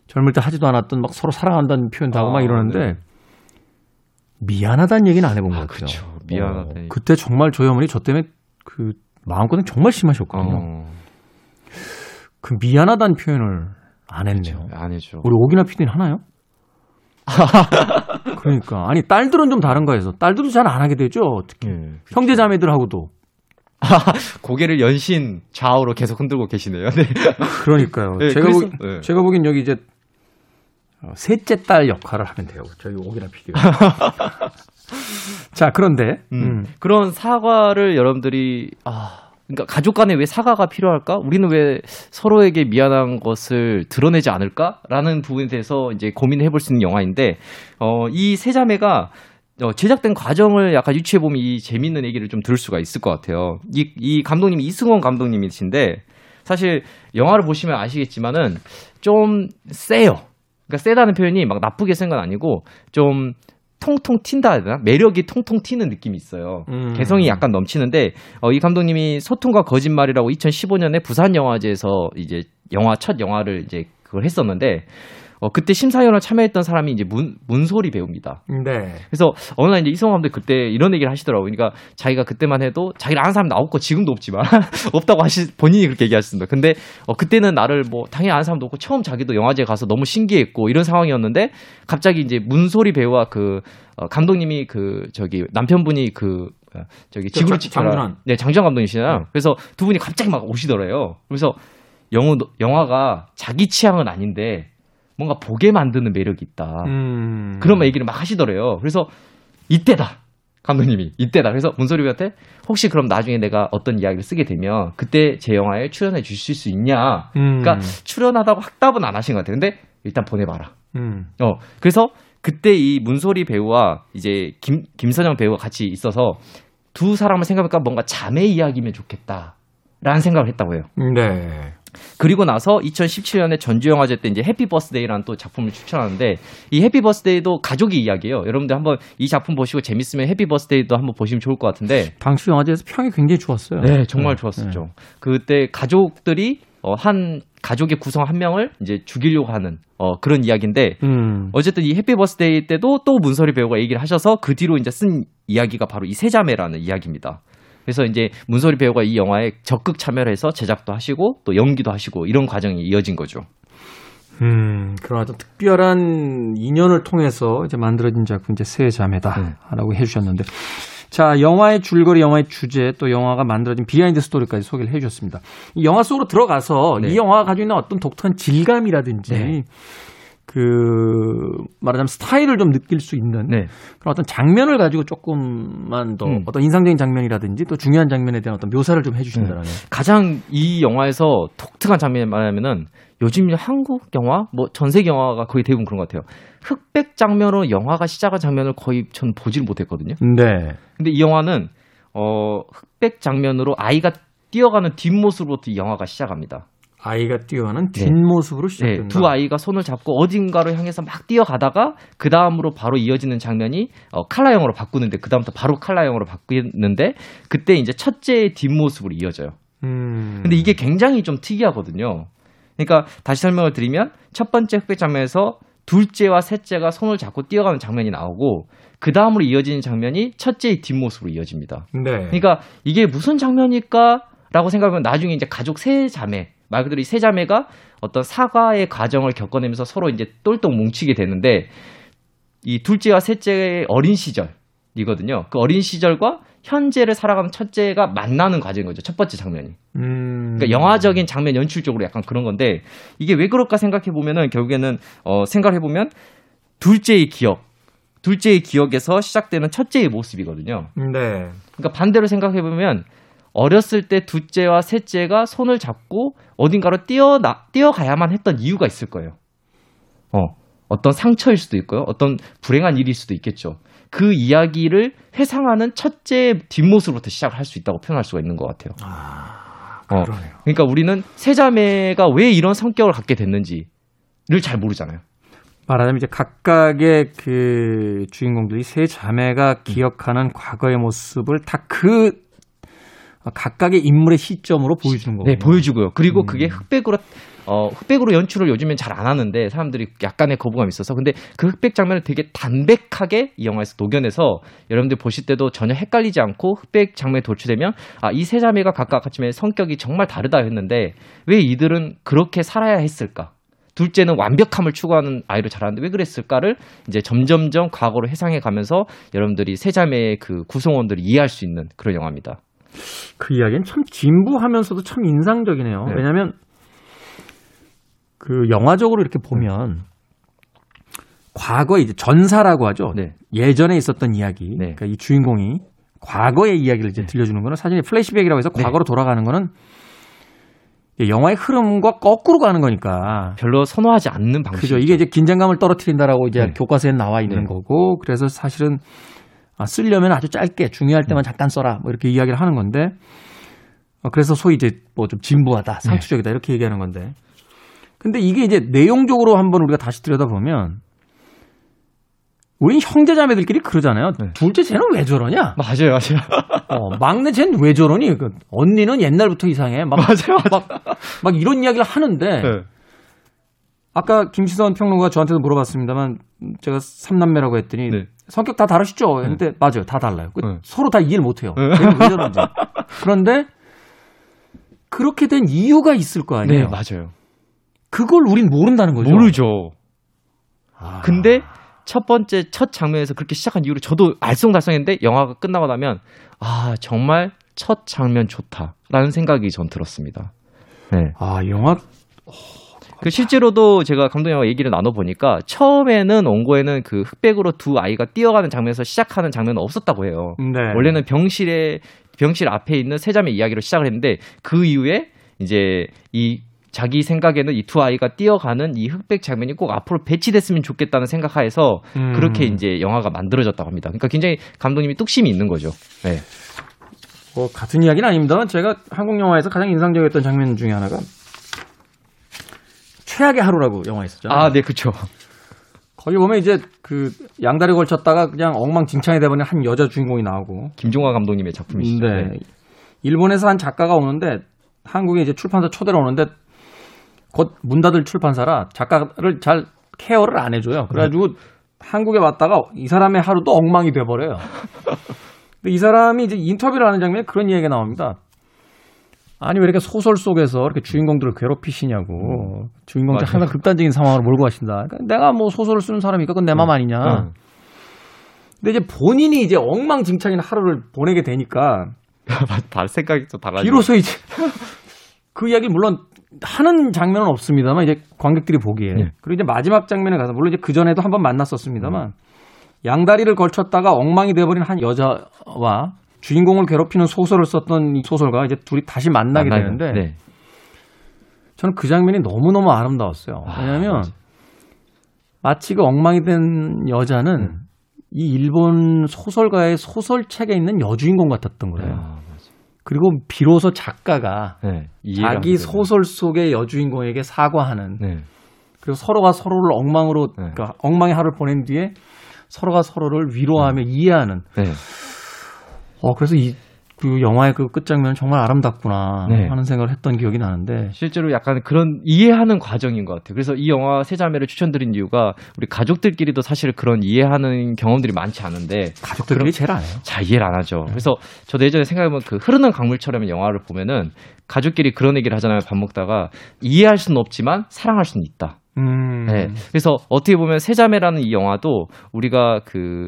젊을 때 하지도 않았던 막 서로 사랑한다는 표현도 하고 막 이러는데, 네. 미안하다는 얘기는 안 해본 것 같아요. 그렇죠. 미안하다. 그때 정말 저희 어머니 저 때문에 그 마음고생 정말 심하셨거든요. 그 미안하다는 표현을 안 했네요. 그렇죠. 안 해죠. 우리 오기나 PD는 하나요? 그러니까 아니 딸들은 좀 다른 거에서 딸들도 잘 안 하게 되죠. 특히 형제 자매들하고도. 고개를 연신 좌우로 계속 흔들고 계시네요. 네. 그러니까요. 네, 제가 보기엔 여기 이제 셋째 딸 역할을 하면 돼요. 저희 오기랑 비교. 자, 그런데 그런 사과를 여러분들이 그러니까 가족 간에 왜 사과가 필요할까? 우리는 왜 서로에게 미안한 것을 드러내지 않을까? 라는 부분에 대해서 이제 고민해 볼 수 있는 영화인데 이 세 자매가 제작된 과정을 약간 유추해보면 이 재밌는 얘기를 좀 들을 수가 있을 것 같아요. 이 감독님이 이승원 감독님이신데 사실 영화를 보시면 아시겠지만은 좀 세요. 그러니까 세다는 표현이 막 나쁘게 센 건 아니고 좀 통통 튄다 해야 되나? 매력이 통통 튀는 느낌이 있어요. 개성이 약간 넘치는데 이 감독님이 소통과 거짓말이라고 2015년에 부산 영화제에서 이제 첫 영화를 이제 그걸 했었는데 그때 심사위원을 참여했던 사람이 이제 문소리 배우입니다. 네. 그래서 어느 날 이제 이성호 감독이 그때 이런 얘기를 하시더라고요. 그러니까 자기가 그때만 해도 자기를 아는 사람도 없고 지금도 없지만 없다고 본인이 그렇게 얘기하셨습니다. 근데 그때는 나를 뭐 당연히 아는 사람도 없고 처음 자기도 영화제에 가서 너무 신기했고 이런 상황이었는데 갑자기 이제 문소리 배우와 그 감독님이 그 저기 남편분이 그 저기 지구를 지켜라. 네, 장준 감독이시잖아요. 그래서 두 분이 갑자기 막 오시더래요. 그래서 영화가 자기 취향은 아닌데 뭔가 보게 만드는 매력이 있다. 그런 얘기를 막 하시더래요. 그래서 이때다. 감독님이 이때다. 그래서 문소리한테 혹시 그럼 나중에 내가 어떤 이야기를 쓰게 되면 그때 제 영화에 출연해 주실 수 있냐. 그러니까 출연하다고 확답은 안 하신 것 같아요. 근데 일단 보내봐라. 그래서 그때 이 문소리 배우와 이제 김선영 배우가 같이 있어서 두 사람을 생각해보니까 뭔가 자매 이야기면 좋겠다라는 생각을 했다고 해요. 네. 그리고 나서 2017년에 전주영화제 때 이제 해피 버스데이라는 또 작품을 추천하는데 이 해피 버스데이도 가족의 이야기예요. 여러분들 한번 이 작품 보시고 재밌으면 해피 버스데이도 한번 보시면 좋을 것 같은데 당시 영화제에서 평이 굉장히 좋았어요. 네, 정말 좋았었죠. 네. 그때 가족들이 한 가족의 구성 한 명을 이제 죽이려고 하는 그런 이야기인데 어쨌든 이 해피 버스데이 때도 또 문소리 배우가 얘기를 하셔서 그 뒤로 이제 쓴 이야기가 바로 이 세 자매라는 이야기입니다. 그래서 이제 문소리 배우가 이 영화에 적극 참여를 해서 제작도 하시고 또 연기도 하시고 이런 과정이 이어진 거죠. 그런 아주 특별한 인연을 통해서 이제 만들어진 작품 이제 세 자매다라고 해주셨는데, 자 영화의 줄거리, 영화의 주제, 또 영화가 만들어진 비하인드 스토리까지 소개를 해주셨습니다. 이 영화 속으로 들어가서 이 영화가 가지고 있는 어떤 독특한 질감이라든지. 그 말하자면 스타일을 좀 느낄 수 있는 그런 어떤 장면을 가지고 조금만 더 어떤 인상적인 장면이라든지 또 중요한 장면에 대한 어떤 묘사를 좀 해주신다라는 가장 이 영화에서 독특한 장면이 말하면은 요즘 한국 영화 뭐 전 세계 영화가 거의 대부분 그런 것 같아요. 흑백 장면으로 영화가 시작한 장면을 거의 전 보질 못했거든요. 네. 근데 이 영화는 흑백 장면으로 아이가 뛰어가는 뒷모습으로부터 이 영화가 시작합니다. 아이가 뛰어가는 뒷모습으로 시작된다. 두 아이가 손을 잡고 어딘가로 향해서 막 뛰어가다가 그 다음으로 바로 이어지는 장면이 칼라형으로 바꾸는데 그 다음부터 바로 칼라형으로 바뀌는데 그때 이제 첫째의 뒷모습으로 이어져요. 근데 이게 굉장히 좀 특이하거든요. 그러니까 다시 설명을 드리면 첫 번째 흑백 장면에서 둘째와 셋째가 손을 잡고 뛰어가는 장면이 나오고 그 다음으로 이어지는 장면이 첫째의 뒷모습으로 이어집니다. 네. 그러니까 이게 무슨 장면일까라고 생각하면 나중에 이제 가족 세 자매 말 그대로 이 세 자매가 어떤 사과의 과정을 겪어내면서 서로 이제 똘똘 뭉치게 되는데 이 둘째와 셋째의 어린 시절이거든요. 그 어린 시절과 현재를 살아가는 첫째가 만나는 과정인 거죠. 첫 번째 장면이. 그러니까 영화적인 장면 연출적으로 약간 그런 건데 이게 왜 그럴까 생각해 보면은 결국에는 생각해 보면 둘째의 기억에서 시작되는 첫째의 모습이거든요. 네. 그러니까 반대로 생각해 보면. 어렸을 때 둘째와 셋째가 손을 잡고 어딘가로 뛰어가야만 했던 이유가 있을 거예요. 어떤 상처일 수도 있고요. 어떤 불행한 일일 수도 있겠죠. 그 이야기를 회상하는 첫째의 뒷모습으로부터 시작을 할 수 있다고 표현할 수가 있는 것 같아요. 아, 그러네요. 그러니까 우리는 세 자매가 왜 이런 성격을 갖게 됐는지를 잘 모르잖아요. 말하자면 이제 각각의 그 주인공들이 세 자매가 기억하는 과거의 모습을 다 각각의 인물의 시점으로 보여주는 거예요. 네, 보여주고요. 그리고 그게 흑백으로 연출을 요즘엔 잘 안 하는데 사람들이 약간의 거부감이 있어서 근데 그 흑백 장면을 되게 담백하게 이 영화에서 녹여내서 여러분들 보실 때도 전혀 헷갈리지 않고 흑백 장면에 도출되면 아, 이 세 자매가 각각 성격이 정말 다르다 했는데 왜 이들은 그렇게 살아야 했을까? 둘째는 완벽함을 추구하는 아이로 자랐는데 왜 그랬을까를 이제 점점점 과거로 회상해 가면서 여러분들이 세 자매의 그 구성원들을 이해할 수 있는 그런 영화입니다. 그 이야기는 참 진부하면서도 참 인상적이네요. 네. 왜냐하면 그 영화적으로 이렇게 보면 과거에 이제 전사라고 하죠. 네. 예전에 있었던 이야기. 네. 그러니까 이 주인공이 과거의 이야기를 이제 들려주는 거는 사실 플래시백이라고 해서 과거로 돌아가는 거는 영화의 흐름과 거꾸로 가는 거니까 별로 선호하지 않는 방식이죠. 그죠. 이게 이제 긴장감을 떨어뜨린다라고 이제 교과서에 나와 있는 거고 그래서 사실은 쓰려면 아주 짧게 중요할 때만 잠깐 써라 뭐 이렇게 이야기를 하는 건데 그래서 소위 이제 뭐 좀 진보하다, 상투적이다 이렇게 얘기하는 건데 근데 이게 이제 내용적으로 한번 우리가 다시 들여다보면 우린 형제자매들끼리 그러잖아요. 네. 둘째 쟤는 왜 저러냐? 맞아요, 맞아요. 막내 쟤는 왜 저러니? 그 언니는 옛날부터 이상해. 맞아요. 이런 이야기를 하는데 네. 아까 김시선 평론가 저한테도 물어봤습니다만 제가 3남매라고 했더니 네. 성격 다 다르시죠? 근데 네. 맞아요, 다 달라요. 네. 서로 다 이해를 못해요. 네. 왜 저런지. 그런데 그렇게 된 이유가 있을 거 아니에요? 네, 맞아요. 그걸 우린 모른다는 거죠. 모르죠. 아... 근데 첫 장면에서 그렇게 시작한 이후로 저도 알쏭달쏭했는데 영화가 끝나고 나면 아 정말 첫 장면 좋다라는 생각이 전 들었습니다. 네. 아 영화 그 실제로도 제가 감독 영화 얘기를 나눠 보니까 처음에는 원고에는 그 흑백으로 두 아이가 뛰어가는 장면에서 시작하는 장면은 없었다고 해요. 네. 원래는 병실 앞에 있는 세 자매 이야기로 시작을 했는데 그 이후에 이제 이 자기 생각에는 이 두 아이가 뛰어가는 이 흑백 장면이 꼭 앞으로 배치됐으면 좋겠다는 생각하에서 그렇게 이제 영화가 만들어졌다고 합니다. 그러니까 굉장히 감독님이 뚝심이 있는 거죠. 네. 같은 이야기는 아닙니다만 제가 한국 영화에서 가장 인상적이었던 장면 중에 하나가 최악의 하루라고 영화 있었죠. 아, 네, 그렇죠. 거기 보면 이제 그 양다리 걸쳤다가 그냥 엉망진창이 되버린 한 여자 주인공이 나오고 김종화 감독님의 작품이시죠. 네. 네. 일본에서 한 작가가 오는데 한국에 이제 출판사 초대로 오는데. 곧 문 닫을 출판사라 작가를 잘 케어를 안 해줘요. 그래가지고 한국에 왔다가 이 사람의 하루도 엉망이 돼버려요. 근데 이 사람이 이제 인터뷰를 하는 장면에 그런 이야기가 나옵니다. 아니 왜 이렇게 소설 속에서 이렇게 주인공들을 괴롭히시냐고. 주인공들 항상 극단적인 상황으로 몰고 가신다. 그러니까 내가 뭐 소설을 쓰는 사람이니까 그건 내 맘 아니냐. 근데 이제 본인이 이제 엉망진창인 하루를 보내게 되니까 생각이 또 달라지죠. 비로소 이제 그 이야기를 물론 하는 장면은 없습니다만 이제 관객들이 보기에 네. 그리고 이제 마지막 장면에 가서 물론 이제 그 전에도 한번 만났었습니다만 양다리를 걸쳤다가 엉망이 돼버린 한 여자와 주인공을 괴롭히는 소설을 썼던 이 소설가 이제 둘이 다시 만나게 되는데 네. 저는 그 장면이 너무너무 아름다웠어요. 왜냐하면 마치 그 엉망이 된 여자는 이 일본 소설가의 소설책에 있는 여주인공 같았던 거예요. 그리고 비로소 작가가 자기 소설 속의 여주인공에게 사과하는 그리고 서로가 서로를 엉망으로 그러니까 엉망의 하루를 보낸 뒤에 서로가 서로를 위로하며 이해하는 그래서 이 그 영화의 그 끝장면은 정말 아름답구나 하는 생각을 했던 기억이 나는데 실제로 약간 그런 이해하는 과정인 것 같아요. 그래서 이 영화 세 자매를 추천드린 이유가 우리 가족들끼리도 사실 그런 이해하는 경험들이 많지 않은데 가족들끼리 제일 안 해요. 잘 이해를 안 하죠. 그래서 저도 예전에 생각해보면 그 흐르는 강물처럼 영화를 보면은 가족끼리 그런 얘기를 하잖아요. 밥 먹다가 이해할 수는 없지만 사랑할 수는 있다. 네. 그래서 어떻게 보면 세 자매라는 이 영화도 우리가 그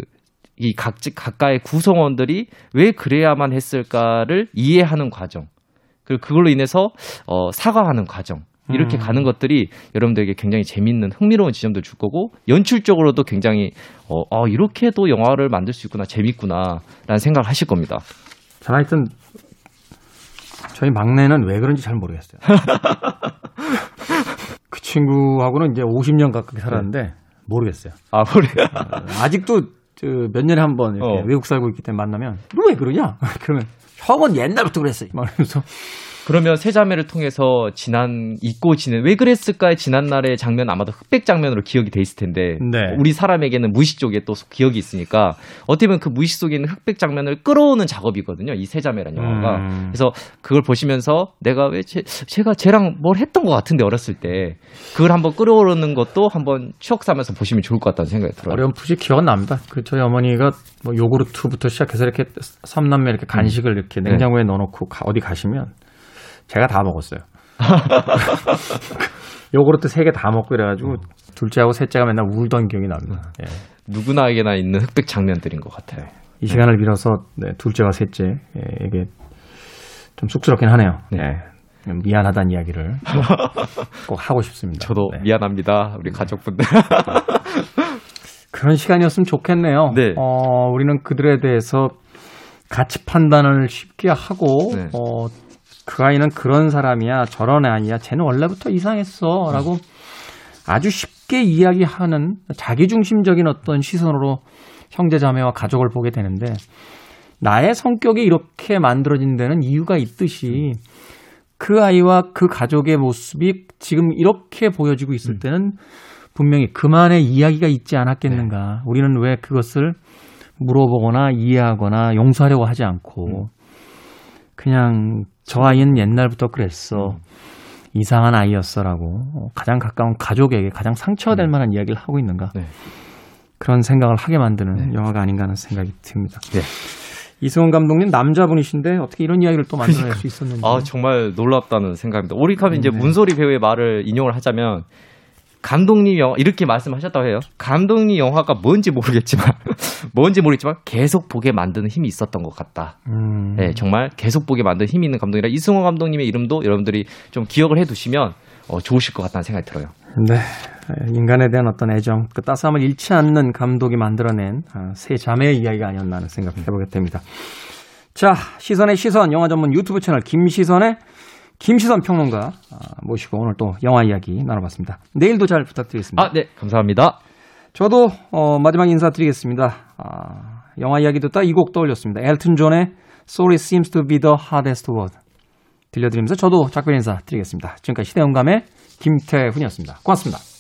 이 각각의 구성원들이 왜 그래야만 했을까를 이해하는 과정 그리고 그걸로 인해서 사과하는 과정 이렇게 가는 것들이 여러분들에게 굉장히 재밌는 흥미로운 지점도 줄 거고 연출적으로도 굉장히 이렇게도 영화를 만들 수 있구나 재밌구나라는 생각을 하실 겁니다. 자, 하여튼 저희 막내는 왜 그런지 잘 모르겠어요. 그 친구하고는 이제 50년 가까이 살았는데 모르겠어요. 아, 모르겠어요. 아직도 몇 년에 한 번 이렇게 외국 살고 있기 때문에 만나면 너 왜 그러냐? 그러면 형은 옛날부터 그랬어. 막 이러면서 그러면 세 자매를 통해서 왜 그랬을까의 지난 날의 장면 아마도 흑백 장면으로 기억이 돼 있을 텐데 우리 사람에게는 무의식 쪽에 또 기억이 있으니까 어떻게 보면 그 무의식 속에 있는 흑백 장면을 끌어오는 작업이거든요. 이 세 자매라는 영화가. 그래서 그걸 보시면서 내가 왜 제가 쟤랑 뭘 했던 것 같은데 어렸을 때 그걸 한번 끌어오는 것도 한번 추억 삼아서 보시면 좋을 것 같다는 생각이 들어요. 어렴풋이 기억은 납니다. 그 저희 어머니가 뭐 요구르트부터 시작해서 이렇게 3남매 이렇게 간식을 이렇게 냉장고에 넣어놓고 어디 가시면 제가 다 먹었어요. 요구르트 3개 다 먹고 이래가지고 둘째하고 셋째가 맨날 울던 기억이 납니다. 예. 누구나에게나 있는 흑백 장면들인 것 같아요. 이 시간을 빌어서 둘째와 셋째에게 좀 쑥스럽긴 하네요. 네. 미안하다는 이야기를 꼭 하고 싶습니다. 저도 미안합니다. 우리 가족분들. 그런 시간이었으면 좋겠네요. 네. 우리는 그들에 대해서 가치 판단을 쉽게 하고 그 아이는 그런 사람이야, 저런 아이야, 쟤는 원래부터 이상했어 라고 아주 쉽게 이야기하는 자기중심적인 어떤 시선으로 형제자매와 가족을 보게 되는데 나의 성격이 이렇게 만들어진 데는 이유가 있듯이 그 아이와 그 가족의 모습이 지금 이렇게 보여지고 있을 때는 분명히 그만의 이야기가 있지 않았겠는가. 네. 우리는 왜 그것을 물어보거나 이해하거나 용서하려고 하지 않고 그냥 저 아이는 옛날부터 그랬어. 이상한 아이였어라고 가장 가까운 가족에게 가장 상처될 만한 이야기를 하고 있는가. 네. 그런 생각을 하게 만드는 네. 영화가 아닌가 하는 생각이 듭니다. 네. 이승훈 감독님 남자분이신데 어떻게 이런 이야기를 또 만들어낼 수 있었는지. 아, 정말 놀랍다는 생각입니다. 오릭하면 이제 문소리 배우의 말을 인용을 하자면 감독님 영화 이렇게 말씀하셨다고 해요. 감독님 영화가 뭔지 모르겠지만 계속 보게 만드는 힘이 있었던 것 같다. 네, 정말 계속 보게 만드는 힘이 있는 감독이라 이승훈 감독님의 이름도 여러분들이 좀 기억을 해두시면 좋으실 것 같다는 생각이 들어요. 네, 인간에 대한 어떤 애정, 그 따스함을 잃지 않는 감독이 만들어낸 세 자매의 이야기가 아니었나 하는 생각을 해보게 됩니다. 자, 시선의 시선 영화 전문 유튜브 채널 김시선 평론가 모시고 오늘 또 영화 이야기 나눠봤습니다. 내일도 잘 부탁드리겠습니다. 아, 네, 감사합니다. 저도 마지막 인사드리겠습니다. 영화 이야기 듣다 이 곡 떠올렸습니다. 엘튼 존의 Sorry Seems to be the Hardest Word 들려드리면서 저도 작별 인사드리겠습니다. 지금까지 시대음감의 김태훈이었습니다. 고맙습니다.